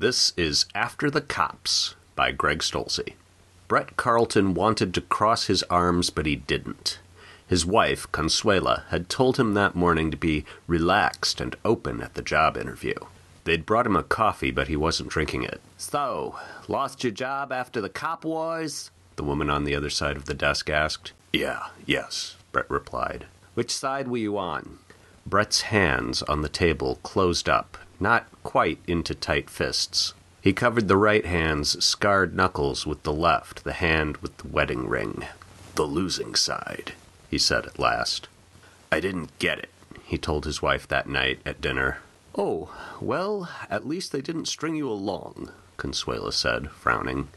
This is After the Cops by Greg Stolze. Brett Carlton wanted to cross his arms, but he didn't. His wife, Consuela, had told him that morning to be relaxed and open at the job interview. They'd brought him a coffee, but he wasn't drinking it. "So, lost your job after the cop wars?" the woman on the other side of the desk asked. Yes, Brett replied. "Which side were you on?" Brett's hands on the table closed up, not quite into tight fists. He covered the right hand's scarred knuckles with the left, the hand with the wedding ring. "The losing side," he said at last. "I didn't get it," he told his wife that night at dinner. "Oh, well, at least they didn't string you along," Consuela said, frowning.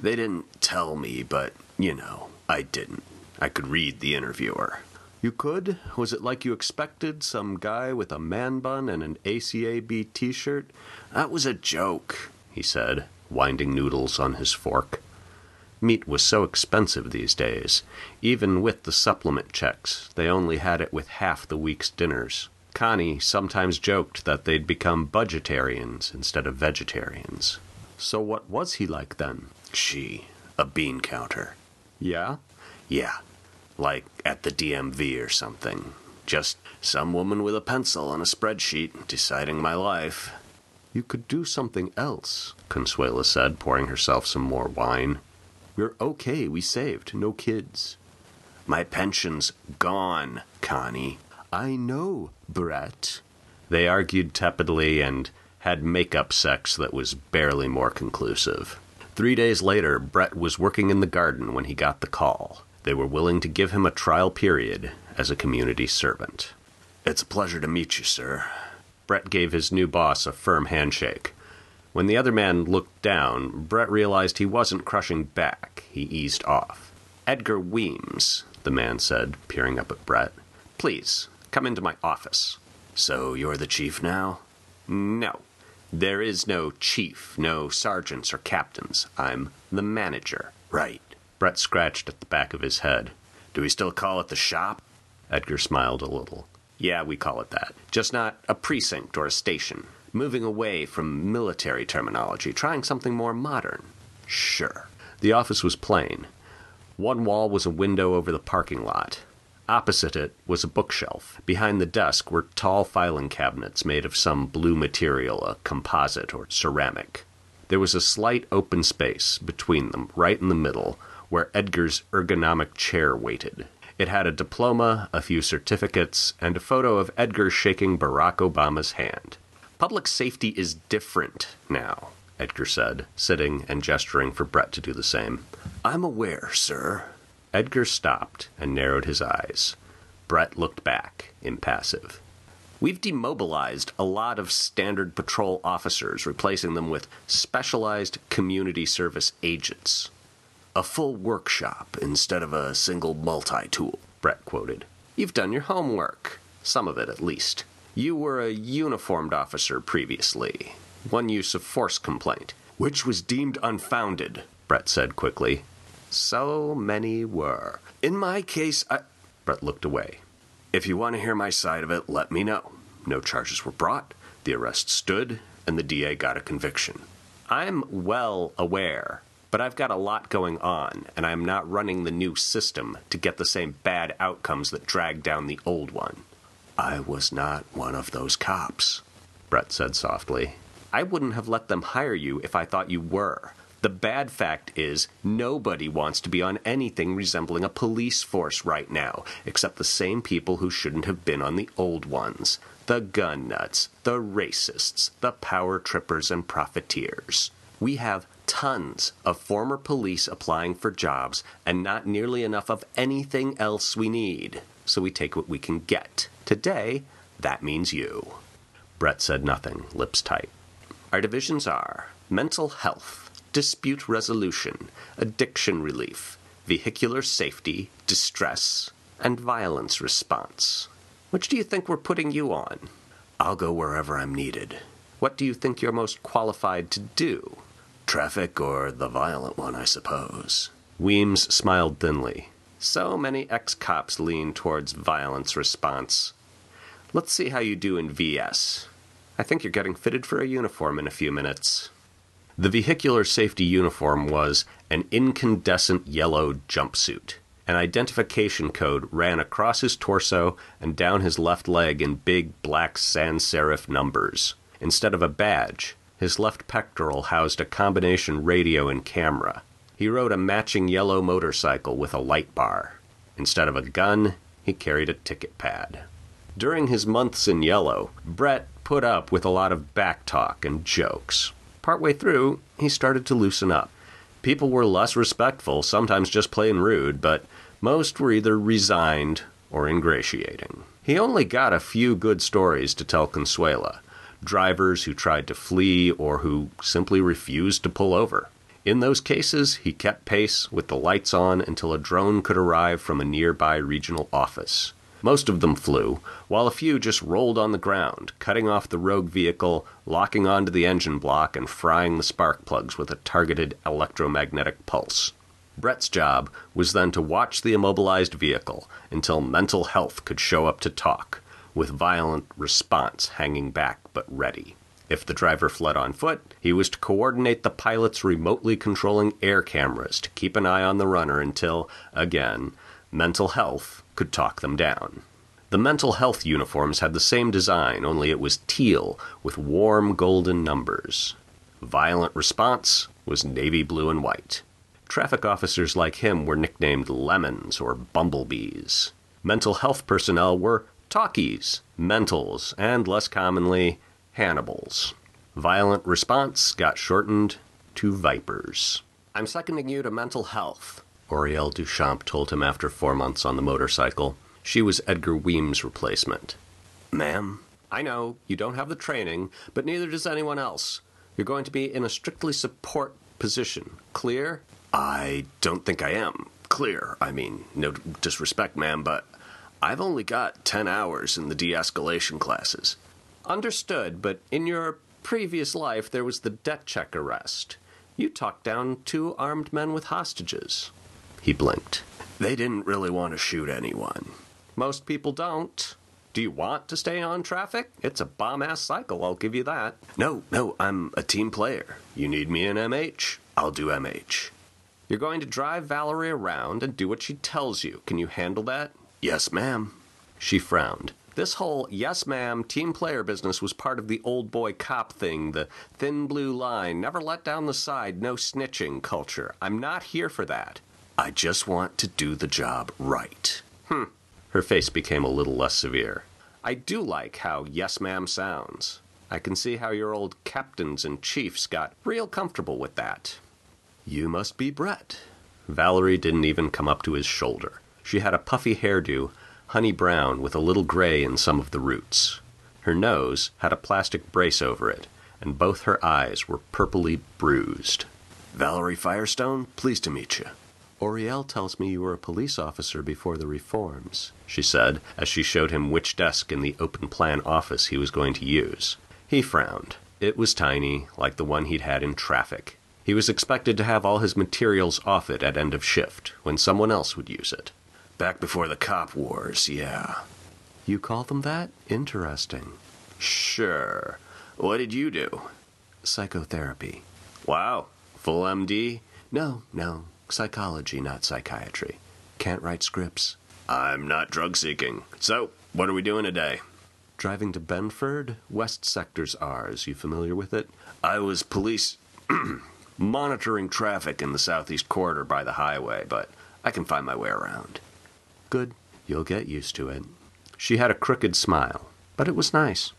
"They didn't tell me, but, you know, I didn't. I could read the interviewer." "You could? Was it like you expected, some guy with a man bun and an ACAB t-shirt?" "That was a joke," he said, winding noodles on his fork. Meat was so expensive these days. Even with the supplement checks, they only had it with half the week's dinners. Connie sometimes joked that they'd become budgetarians instead of vegetarians. "So what was he like then?" "She, a bean counter." Yeah. Like at the DMV or something. Just some woman with a pencil on a spreadsheet deciding my life. "You could do something else," Consuela said, pouring herself some more wine. "We're okay, we saved, no kids." "My pension's gone, Connie." "I know, Brett." They argued tepidly and had make-up sex that was barely more conclusive. 3 days later, Brett was working in the garden when he got the call. They were willing to give him a trial period as a community servant. "It's a pleasure to meet you, sir." Brett gave his new boss a firm handshake. When the other man looked down, Brett realized he wasn't crushing back. He eased off. "Edgar Weems," the man said, peering up at Brett. "Please, come into my office." "So you're the chief now?" "No. There is no chief, no sergeants or captains. I'm the manager." "Right." Brett scratched at the back of his head. "Do we still call it the shop?" Edgar smiled a little. "Yeah, we call it that. Just not a precinct or a station. Moving away from military terminology, trying something more modern." "Sure." The office was plain. One wall was a window over the parking lot. Opposite it was a bookshelf. Behind the desk were tall filing cabinets made of some blue material, a composite or ceramic. There was a slight open space between them, right in the middle, where Edgar's ergonomic chair waited. It had a diploma, a few certificates, and a photo of Edgar shaking Barack Obama's hand. "Public safety is different now," Edgar said, sitting and gesturing for Brett to do the same. "I'm aware, sir." Edgar stopped and narrowed his eyes. Brett looked back, impassive. "We've demobilized a lot of standard patrol officers, replacing them with specialized community service agents." "A full workshop instead of a single multi-tool," Brett quoted. "You've done your homework. Some of it, at least. You were a uniformed officer previously. One use of force complaint." "Which was deemed unfounded," Brett said quickly. "So many were. In my case, I—" Brett looked away. "If you want to hear my side of it, let me know. No charges were brought, the arrest stood, and the DA got a conviction." "I'm well aware. But I've got a lot going on, and I'm not running the new system to get the same bad outcomes that dragged down the old one." "I was not one of those cops," Brett said softly. "I wouldn't have let them hire you if I thought you were. The bad fact is nobody wants to be on anything resembling a police force right now, except the same people who shouldn't have been on the old ones. The gun nuts, the racists, the power trippers and profiteers. We have tons of former police applying for jobs and not nearly enough of anything else we need, so we take what we can get. Today, that means you." Brett said nothing, lips tight. "Our divisions are mental health, dispute resolution, addiction relief, vehicular safety, distress, and violence response. Which do you think we're putting you on?" "I'll go wherever I'm needed." "What do you think you're most qualified to do?" "Traffic or the violent one, I suppose." Weems smiled thinly. "So many ex-cops lean towards violence response. Let's see how you do in VS. I think you're getting fitted for a uniform in a few minutes." The vehicular safety uniform was an incandescent yellow jumpsuit. An identification code ran across his torso and down his left leg in big black sans-serif numbers. Instead of a badge, his left pectoral housed a combination radio and camera. He rode a matching yellow motorcycle with a light bar. Instead of a gun, he carried a ticket pad. During his months in yellow, Brett put up with a lot of backtalk and jokes. Partway through, he started to loosen up. People were less respectful, sometimes just plain rude, but most were either resigned or ingratiating. He only got a few good stories to tell Consuela, drivers who tried to flee or who simply refused to pull over. In those cases, he kept pace with the lights on until a drone could arrive from a nearby regional office. Most of them flew, while a few just rolled on the ground, cutting off the rogue vehicle, locking onto the engine block, and frying the spark plugs with a targeted electromagnetic pulse. Brett's job was then to watch the immobilized vehicle until mental health could show up to talk, with violent response hanging back but ready. If the driver fled on foot, he was to coordinate the pilot's remotely controlling air cameras to keep an eye on the runner until, again, mental health could talk them down. The mental health uniforms had the same design, only it was teal with warm golden numbers. Violent response was navy blue and white. Traffic officers like him were nicknamed lemons or bumblebees. Mental health personnel were talkies, mentals, and less commonly, Hannibals. Violent response got shortened to vipers. "I'm seconding you to mental health," Auriel Duchamp told him after 4 months on the motorcycle. She was Edgar Weems' replacement. "Ma'am, I know you don't have the training, but neither does anyone else. You're going to be in a strictly support position. Clear?" "I don't think I am clear. I mean, no disrespect, ma'am, but I've only got 10 hours in the de-escalation classes." "Understood, but in your previous life there was the debt check arrest. You talked down 2 armed men with hostages." He blinked. "They didn't really want to shoot anyone." "Most people don't. Do you want to stay on traffic? It's a bomb-ass cycle, I'll give you that." No, I'm a team player. You need me in MH, I'll do MH. "You're going to drive Valerie around and do what she tells you. Can you handle that?" "Yes, ma'am." She frowned. This whole yes ma'am team player business was part of the old boy cop thing, the thin blue line, never let down the side, no snitching culture. I'm not here for that. I just want to do the job right. Her face became a little less severe. "I do like how yes ma'am sounds. I can see how your old captains and chiefs got real comfortable with that." "You must be Brett." Valerie didn't even come up to his shoulder. She had a puffy hairdo, honey brown with a little gray in some of the roots. Her nose had a plastic brace over it, and both her eyes were purpley bruised. "Valerie Firestone, pleased to meet you." "Auriel tells me you were a police officer before the reforms," she said, as she showed him which desk in the open-plan office he was going to use. He frowned. It was tiny, like the one he'd had in traffic. He was expected to have all his materials off it at end of shift, when someone else would use it. "Back before the cop wars, yeah." "You call them that? Interesting." "Sure. What did you do?" "Psychotherapy." "Wow. Full MD?" No. Psychology, not psychiatry. Can't write scripts. "I'm not drug-seeking. So, what are we doing today?" "Driving to Benford, West Sector's ours. You familiar with it?" "I was police monitoring traffic in the southeast corridor by the highway, but I can find my way around." "Good. You'll get used to it." She had a crooked smile, but it was nice.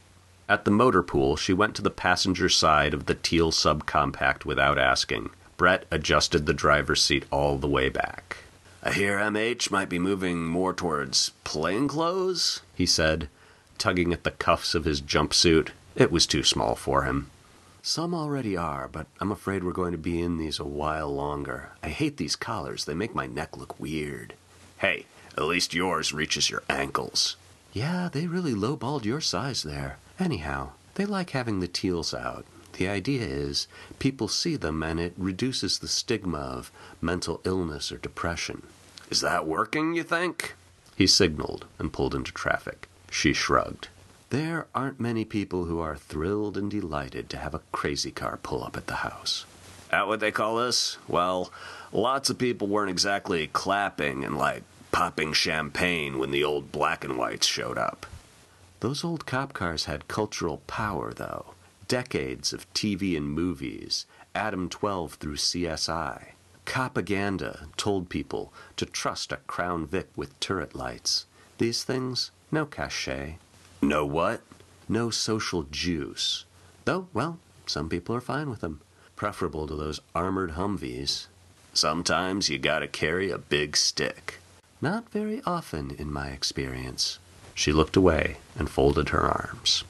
At the motor pool, she went to the passenger side of the teal subcompact without asking. Brett adjusted the driver's seat all the way back. "I hear MH might be moving more towards plainclothes," he said, tugging at the cuffs of his jumpsuit. It was too small for him. "Some already are, but I'm afraid we're going to be in these a while longer. I hate these collars. They make my neck look weird." "Hey, at least yours reaches your ankles." "Yeah, they really lowballed your size there. Anyhow, they like having the teals out. The idea is people see them and it reduces the stigma of mental illness or depression." "Is that working, you think?" He signaled and pulled into traffic. She shrugged. There aren't many people who are thrilled and delighted to have a crazy car pull up at the house. At what they call this? Well, lots of people weren't exactly clapping and, like, popping champagne when the old black and whites showed up. Those old cop cars had cultural power, though. Decades of TV and movies, Adam-12 through CSI. Copaganda told people to trust a Crown Vic with turret lights. These things, no cachet. No what? No social juice. Though, well, some people are fine with them. Preferable to those armored Humvees. Sometimes you gotta carry a big stick. Not very often, in my experience. She looked away and folded her arms.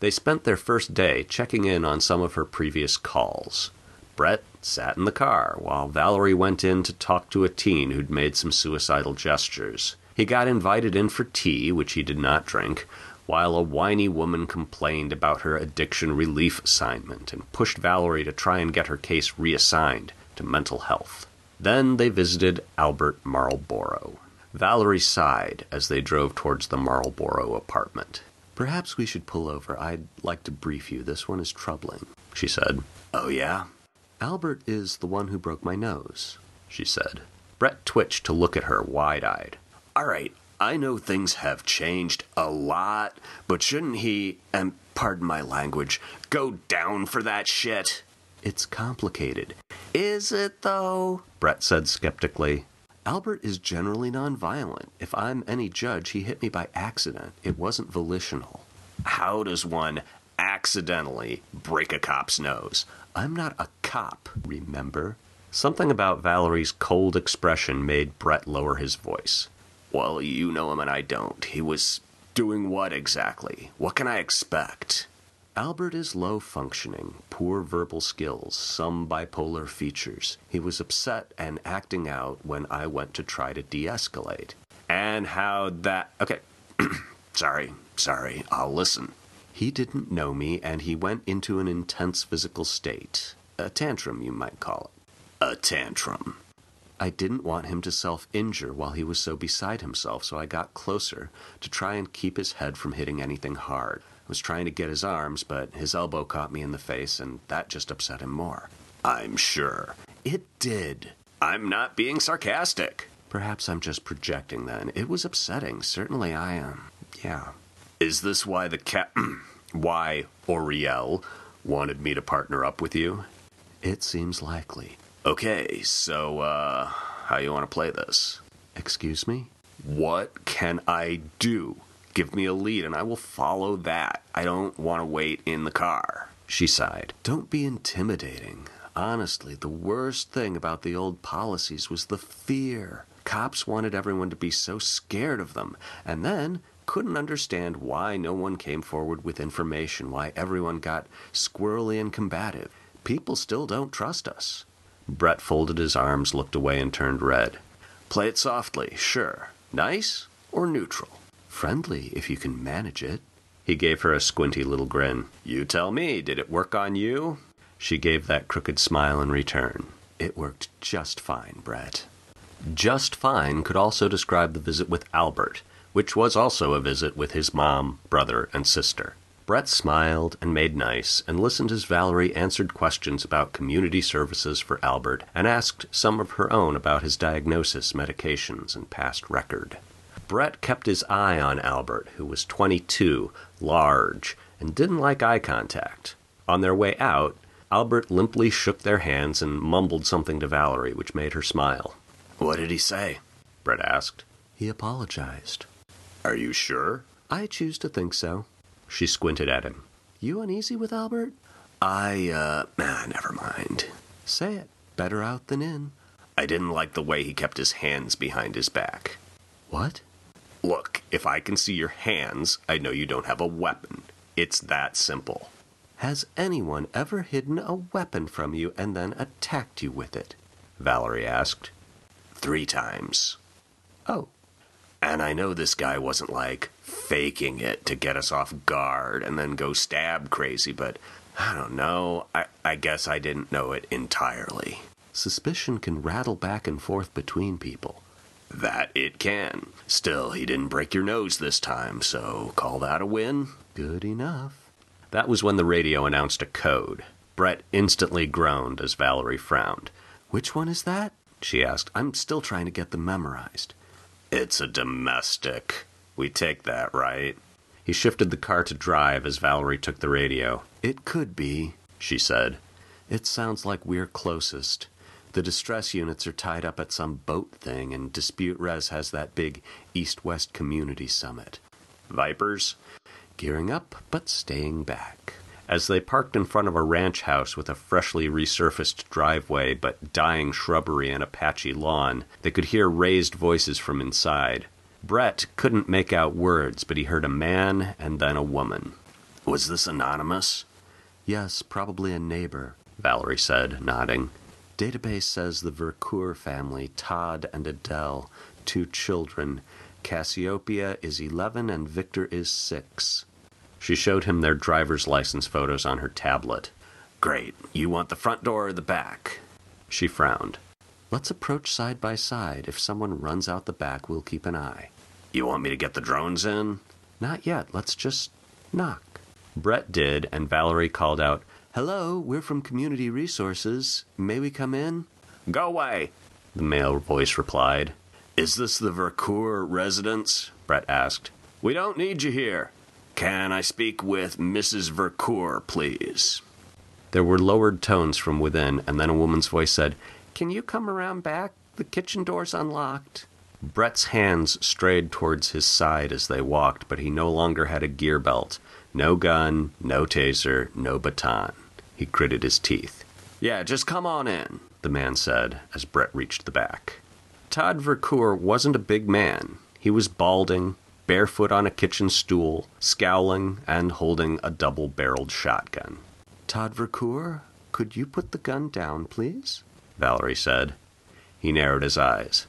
They spent their first day checking in on some of her previous calls. Brett sat in the car while Valerie went in to talk to a teen who'd made some suicidal gestures. He got invited in for tea, which he did not drink, while a whiny woman complained about her addiction relief assignment and pushed Valerie to try and get her case reassigned to mental health. Then they visited Albert Marlborough. Valerie sighed as they drove towards the Marlborough apartment. "Perhaps we should pull over. I'd like to brief you. This one is troubling," she said. "Oh, yeah?" "Albert is the one who broke my nose," she said. Brett twitched to look at her wide-eyed. "All right, I know things have changed a lot, but shouldn't he, and pardon my language, go down for that shit?" "It's complicated." "Is it, though?" Brett said skeptically. "Albert is generally nonviolent. If I'm any judge, he hit me by accident. It wasn't volitional." "How does one accidentally break a cop's nose?" "I'm not a cop, remember?" Something about Valerie's cold expression made Brett lower his voice. "Well, you know him and I don't. He was doing what exactly? What can I expect?" "Albert is low-functioning, poor verbal skills, some bipolar features. He was upset and acting out when I went to try to de-escalate." "And how'd that—" "Okay, sorry, I'll listen." "He didn't know me, and he went into an intense physical state. A tantrum, you might call it." "A tantrum." "I didn't want him to self-injure while he was so beside himself, so I got closer to try and keep his head from hitting anything hard. I was trying to get his arms, but his elbow caught me in the face, and that just upset him more." "I'm sure." "It did." "I'm not being sarcastic." "Perhaps I'm just projecting, then. It was upsetting. Certainly yeah." "Is this why why Auriel wanted me to partner up with you?" "It seems likely." "Okay, so, how you want to play this?" "Excuse me?" "What can I do? Give me a lead, and I will follow that. I don't want to wait in the car." She sighed. "Don't be intimidating. Honestly, the worst thing about the old policies was the fear. Cops wanted everyone to be so scared of them, and then couldn't understand why no one came forward with information, why everyone got squirrely and combative. People still don't trust us." Brett folded his arms, looked away, and turned red. "Play it softly, sure. Nice or neutral?" "Friendly, if you can manage it." He gave her a squinty little grin. "You tell me, did it work on you?" She gave that crooked smile in return. "It worked just fine, Brett." Just fine could also describe the visit with Albert, which was also a visit with his mom, brother, and sister. Brett smiled and made nice and listened as Valerie answered questions about community services for Albert and asked some of her own about his diagnosis, medications, and past record. Brett kept his eye on Albert, who was 22, large, and didn't like eye contact. On their way out, Albert limply shook their hands and mumbled something to Valerie, which made her smile. "What did he say?" Brett asked. "He apologized." "Are you sure?" "I choose to think so." She squinted at him. "You uneasy with Albert?" Never mind." "Say it. Better out than in." "I didn't like the way he kept his hands behind his back." "What?" "Look, if I can see your hands, I know you don't have a weapon. It's that simple." "Has anyone ever hidden a weapon from you and then attacked you with it?" Valerie asked. "3 times." "Oh." "And I know this guy wasn't, like, faking it to get us off guard and then go stab crazy, but I don't know. I guess I didn't know it entirely." "Suspicion can rattle back and forth between people." "That it can. Still, he didn't break your nose this time, so call that a win?" Good enough. That was when the radio announced a code. Brett instantly groaned as Valerie frowned. Which one is that? She asked. I'm still trying to get them memorized. It's a domestic. We take that, right? He shifted the car to drive as Valerie took the radio. It could be, she said. It sounds like we're closest. The distress units are tied up at some boat thing, and Dispute Res has that big East-West community summit. Vipers? Gearing up, but staying back. As they parked in front of a ranch house with a freshly resurfaced driveway but dying shrubbery and a patchy lawn, they could hear raised voices from inside. Brett couldn't make out words, but he heard a man and then a woman. Was this anonymous? Yes, probably a neighbor, Valerie said, nodding. Database says the Vercour family, Todd and Adele, 2 children. Cassiopeia is 11 and Victor is 6. She showed him their driver's license photos on her tablet. Great. You want the front door or the back? She frowned. Let's approach side by side. If someone runs out the back, we'll keep an eye. You want me to get the drones in? Not yet. Let's just knock. Brett did, and Valerie called out, Hello, we're from Community Resources. May we come in? Go away, the male voice replied. Is this the Vercour residence? Brett asked. We don't need you here. Can I speak with Mrs. Vercour, please? There were lowered tones from within, and then a woman's voice said, Can you come around back? The kitchen door's unlocked. Brett's hands strayed towards his side as they walked, but he no longer had a gear belt. No gun, no taser, no baton. He gritted his teeth. Yeah, just come on in, the man said as Brett reached the back. Todd Vercour wasn't a big man. He was balding, barefoot on a kitchen stool, scowling and holding a double-barreled shotgun. Todd Vercour, could you put the gun down, please? Valerie said. He narrowed his eyes.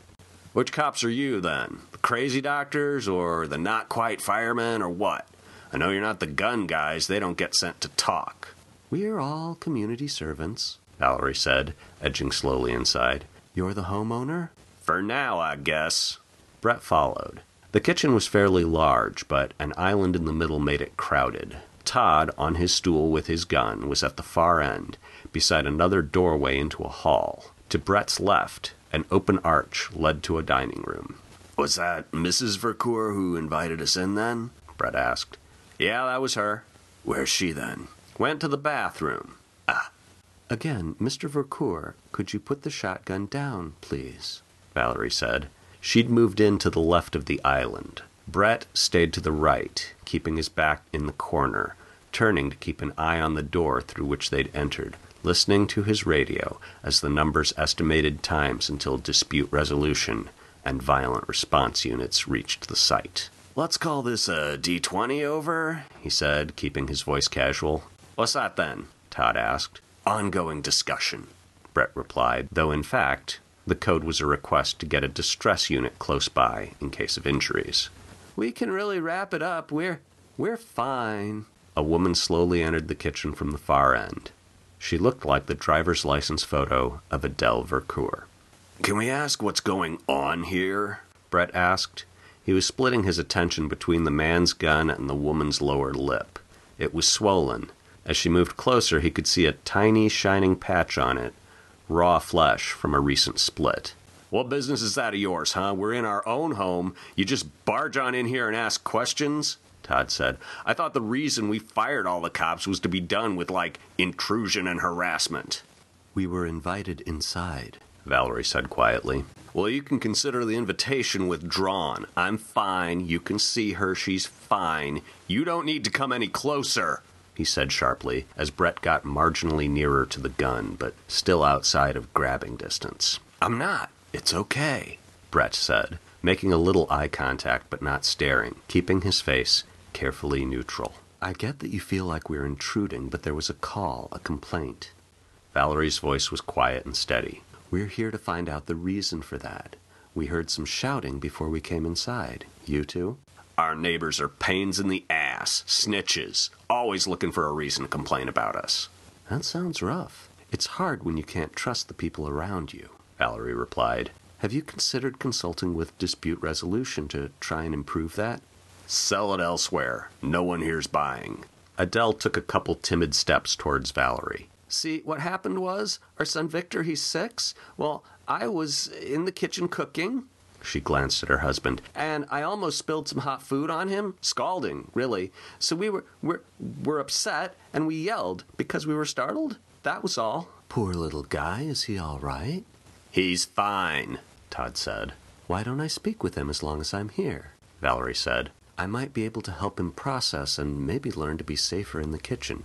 Which cops are you, then? The crazy doctors or the not-quite-firemen or what? I know you're not the gun guys. They don't get sent to talk. We're all community servants, Valerie said, edging slowly inside. You're the homeowner? For now, I guess. Brett followed. The kitchen was fairly large, but an island in the middle made it crowded. Todd, on his stool with his gun, was at the far end, beside another doorway into a hall. To Brett's left, an open arch led to a dining room. Was that Mrs. Vercour who invited us in, then? Brett asked. Yeah, that was her. Where's she, then? Went to the bathroom. Ah. Again, Mr. Vercour, could you put the shotgun down, please? Valerie said. She'd moved in to the left of the island. Brett stayed to the right, keeping his back in the corner, turning to keep an eye on the door through which they'd entered, listening to his radio as the numbers estimated times until dispute resolution and violent response units reached the site. Let's call this a D20 over, he said, keeping his voice casual. What's that then? Todd asked. Ongoing discussion, Brett replied, though in fact, the code was a request to get a distress unit close by in case of injuries. We can really wrap it up. We're fine. A woman slowly entered the kitchen from the far end. She looked like the driver's license photo of Adele Vercour. Can we ask what's going on here? Brett asked. He was splitting his attention between the man's gun and the woman's lower lip. It was swollen. As she moved closer, he could see a tiny shining patch on it. Raw flesh from a recent split. What business is that of yours, huh? We're in our own home. You just barge on in here and ask questions? Todd said. I thought the reason we fired all the cops was to be done with, intrusion and harassment. We were invited inside, Valerie said quietly. Well, you can consider the invitation withdrawn. I'm fine. You can see her. She's fine. You don't need to come any closer. He said sharply, as Brett got marginally nearer to the gun, but still outside of grabbing distance. I'm not. It's okay, Brett said, making a little eye contact but not staring, keeping his face carefully neutral. I get that you feel like we're intruding, but there was a call, a complaint. Valerie's voice was quiet and steady. We're here to find out the reason for that. We heard some shouting before we came inside. You two? Our neighbors are pains in the ass, snitches, always looking for a reason to complain about us. That sounds rough. It's hard when you can't trust the people around you, Valerie replied. Have you considered consulting with dispute resolution to try and improve that? Sell it elsewhere. No one here's buying. Adele took a couple timid steps towards Valerie. See, what happened was, our son Victor, he's 6. Well, I was in the kitchen cooking. She glanced at her husband. And I almost spilled some hot food on him. Scalding, really. So we're upset, and we yelled because we were startled. That was all. Poor little guy. Is he all right? He's fine, Todd said. Why don't I speak with him as long as I'm here? Valerie said. I might be able to help him process and maybe learn to be safer in the kitchen.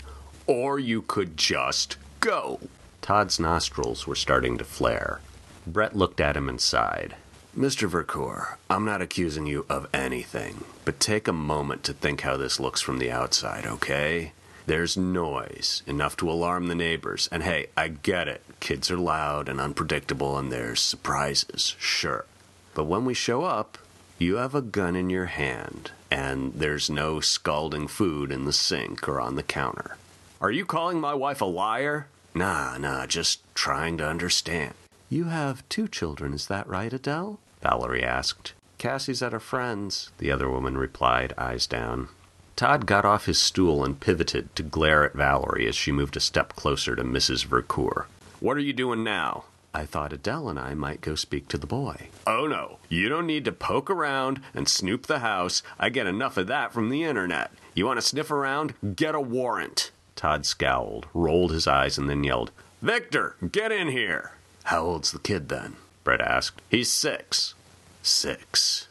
Or you could just go. Todd's nostrils were starting to flare. Brett looked at him and sighed. Mr. Vercour, I'm not accusing you of anything, but take a moment to think how this looks from the outside, okay? There's noise, enough to alarm the neighbors. And hey, I get it. Kids are loud and unpredictable and there's surprises, sure. But when we show up, you have a gun in your hand and there's no scalding food in the sink or on the counter. Are you calling my wife a liar? Nah, just trying to understand. You have 2 children, is that right, Adele? Valerie asked. Cassie's at her friend's, the other woman replied, eyes down. Todd got off his stool and pivoted to glare at Valerie as she moved a step closer to Mrs. Vercour. What are you doing now? I thought Adele and I might go speak to the boy. Oh no, you don't need to poke around and snoop the house. I get enough of that from the internet. You want to sniff around? Get a warrant. Todd scowled, rolled his eyes, and then yelled, Victor, get in here! How old's the kid then? Brett asked. He's 6. 6.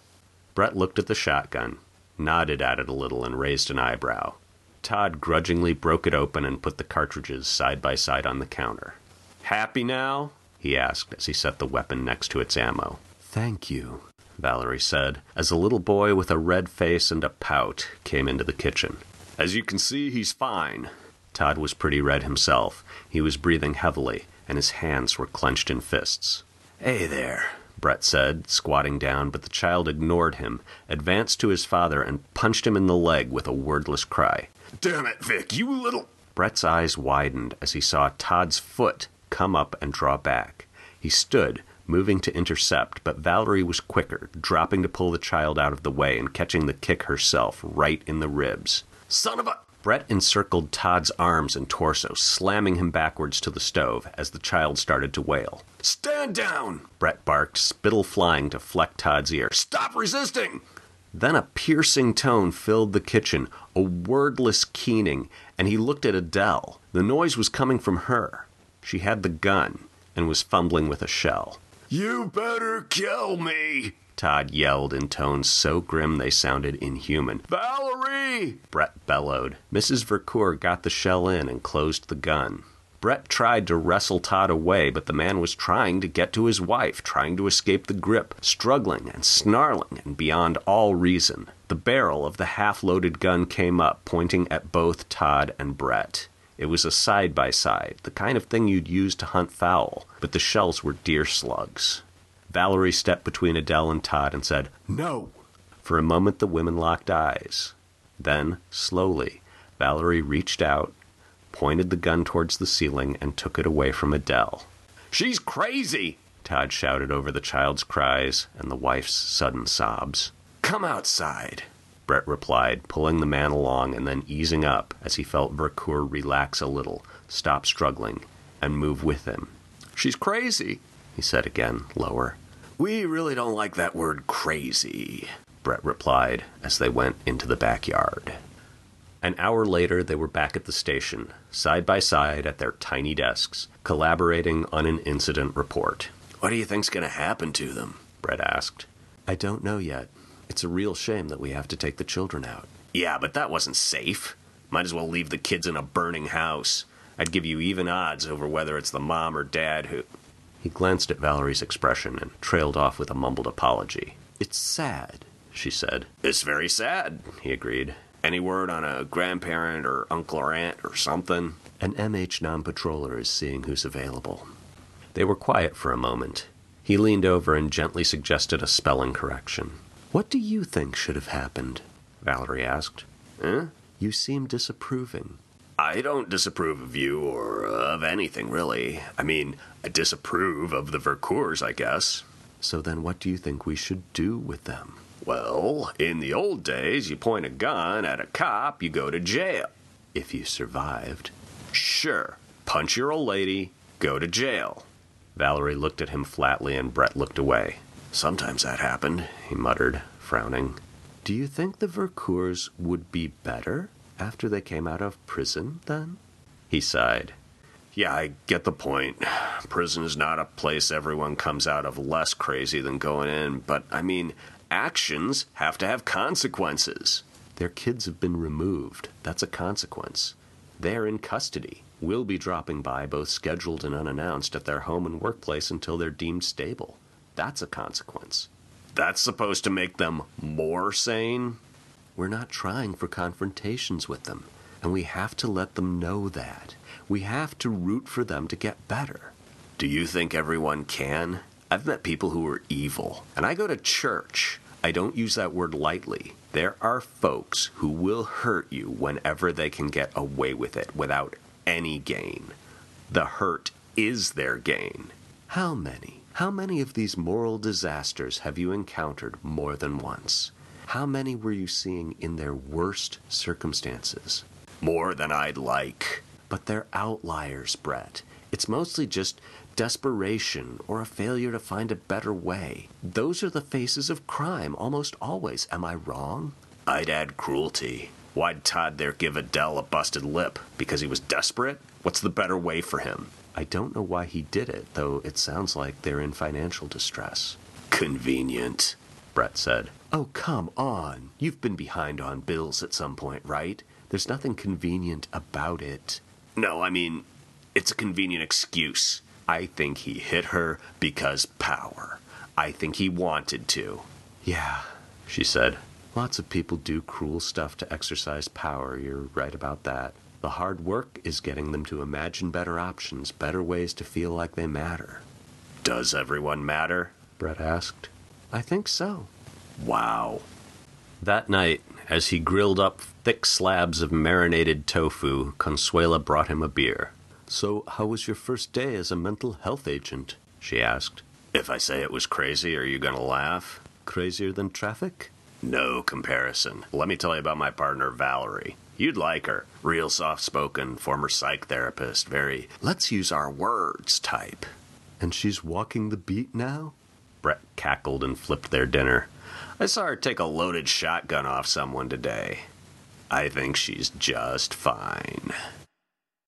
Brett looked at the shotgun, nodded at it a little, and raised an eyebrow. Todd grudgingly broke it open and put the cartridges side by side on the counter. Happy now? He asked as he set the weapon next to its ammo. Thank you, Valerie said, as a little boy with a red face and a pout came into the kitchen. As you can see, he's fine. Todd was pretty red himself. He was breathing heavily, and his hands were clenched in fists. Hey there, Brett said, squatting down, but the child ignored him, advanced to his father, and punched him in the leg with a wordless cry. Damn it, Vic, you little... Brett's eyes widened as he saw Todd's foot come up and draw back. He stood, moving to intercept, but Valerie was quicker, dropping to pull the child out of the way and catching the kick herself right in the ribs. Son of a... Brett encircled Todd's arms and torso, slamming him backwards to the stove as the child started to wail. Stand down! Brett barked, spittle flying to fleck Todd's ear. Stop resisting! Then a piercing tone filled the kitchen, a wordless keening, and he looked at Adele. The noise was coming from her. She had the gun and was fumbling with a shell. You better kill me! Todd yelled in tones so grim they sounded inhuman. Valerie! Brett bellowed. Mrs. Vercour got the shell in and closed the gun. Brett tried to wrestle Todd away, but the man was trying to get to his wife, trying to escape the grip, struggling and snarling and beyond all reason. The barrel of the half-loaded gun came up, pointing at both Todd and Brett. It was a side-by-side, the kind of thing you'd use to hunt fowl, but the shells were deer slugs. Valerie stepped between Adele and Todd and said, No! For a moment, the women locked eyes. Then, slowly, Valerie reached out, pointed the gun towards the ceiling, and took it away from Adele. She's crazy! Todd shouted over the child's cries and the wife's sudden sobs. Come outside! Brett replied, pulling the man along and then easing up as he felt Vercour relax a little, stop struggling, and move with him. She's crazy! He said again, lower. We really don't like that word crazy, Brett replied as they went into the backyard. An hour later, they were back at the station, side by side at their tiny desks, collaborating on an incident report. What do you think's going to happen to them? Brett asked. I don't know yet. It's a real shame that we have to take the children out. Yeah, but that wasn't safe. Might as well leave the kids in a burning house. I'd give you even odds over whether it's the mom or dad who... He glanced at Valerie's expression and trailed off with a mumbled apology. It's sad, she said. It's very sad, he agreed. Any word on a grandparent or uncle or aunt or something? An MH non-patroller is seeing who's available. They were quiet for a moment. He leaned over and gently suggested a spelling correction. What do you think should have happened? Valerie asked. Huh? You seem disapproving. I don't disapprove of you or of anything, really. I mean, I disapprove of the Vercours, I guess. So then what do you think we should do with them? Well, in the old days, you point a gun at a cop, you go to jail. If you survived. Sure. Punch your old lady, go to jail. Valerie looked at him flatly and Brett looked away. Sometimes that happened, he muttered, frowning. Do you think the Vercours would be better after they came out of prison, then? He sighed. Yeah, I get the point. Prison is not a place everyone comes out of less crazy than going in, but, I mean, actions have to have consequences. Their kids have been removed. That's a consequence. They're in custody. We'll be dropping by, both scheduled and unannounced, at their home and workplace until they're deemed stable. That's a consequence. That's supposed to make them more sane? We're not trying for confrontations with them, and we have to let them know that. We have to root for them to get better. Do you think everyone can? I've met people who are evil, and I go to church. I don't use that word lightly. There are folks who will hurt you whenever they can get away with it without any gain. The hurt is their gain. How many of these moral disasters have you encountered more than once? How many were you seeing in their worst circumstances? More than I'd like. But they're outliers, Brett. It's mostly just desperation or a failure to find a better way. Those are the faces of crime almost always. Am I wrong? I'd add cruelty. Why'd Todd there give Adele a busted lip? Because he was desperate? What's the better way for him? I don't know why he did it, though it sounds like they're in financial distress. Convenient, Brett said. Oh, come on. You've been behind on bills at some point, right? There's nothing convenient about it. No, I mean, it's a convenient excuse. I think he hit her because power. I think he wanted to. Yeah, she said. Lots of people do cruel stuff to exercise power. You're right about that. The hard work is getting them to imagine better options, better ways to feel like they matter. Does everyone matter? Brett asked. I think so. Wow. That night, as he grilled up thick slabs of marinated tofu, Consuela brought him a beer. So how was your first day as a mental health agent? She asked. If I say it was crazy, are you going to laugh? Crazier than traffic? No comparison. Let me tell you about my partner, Valerie. You'd like her. Real soft-spoken, former psych therapist, very let's use our words type. And she's walking the beat now? Brett cackled and flipped their dinner. I saw her take a loaded shotgun off someone today. I think she's just fine.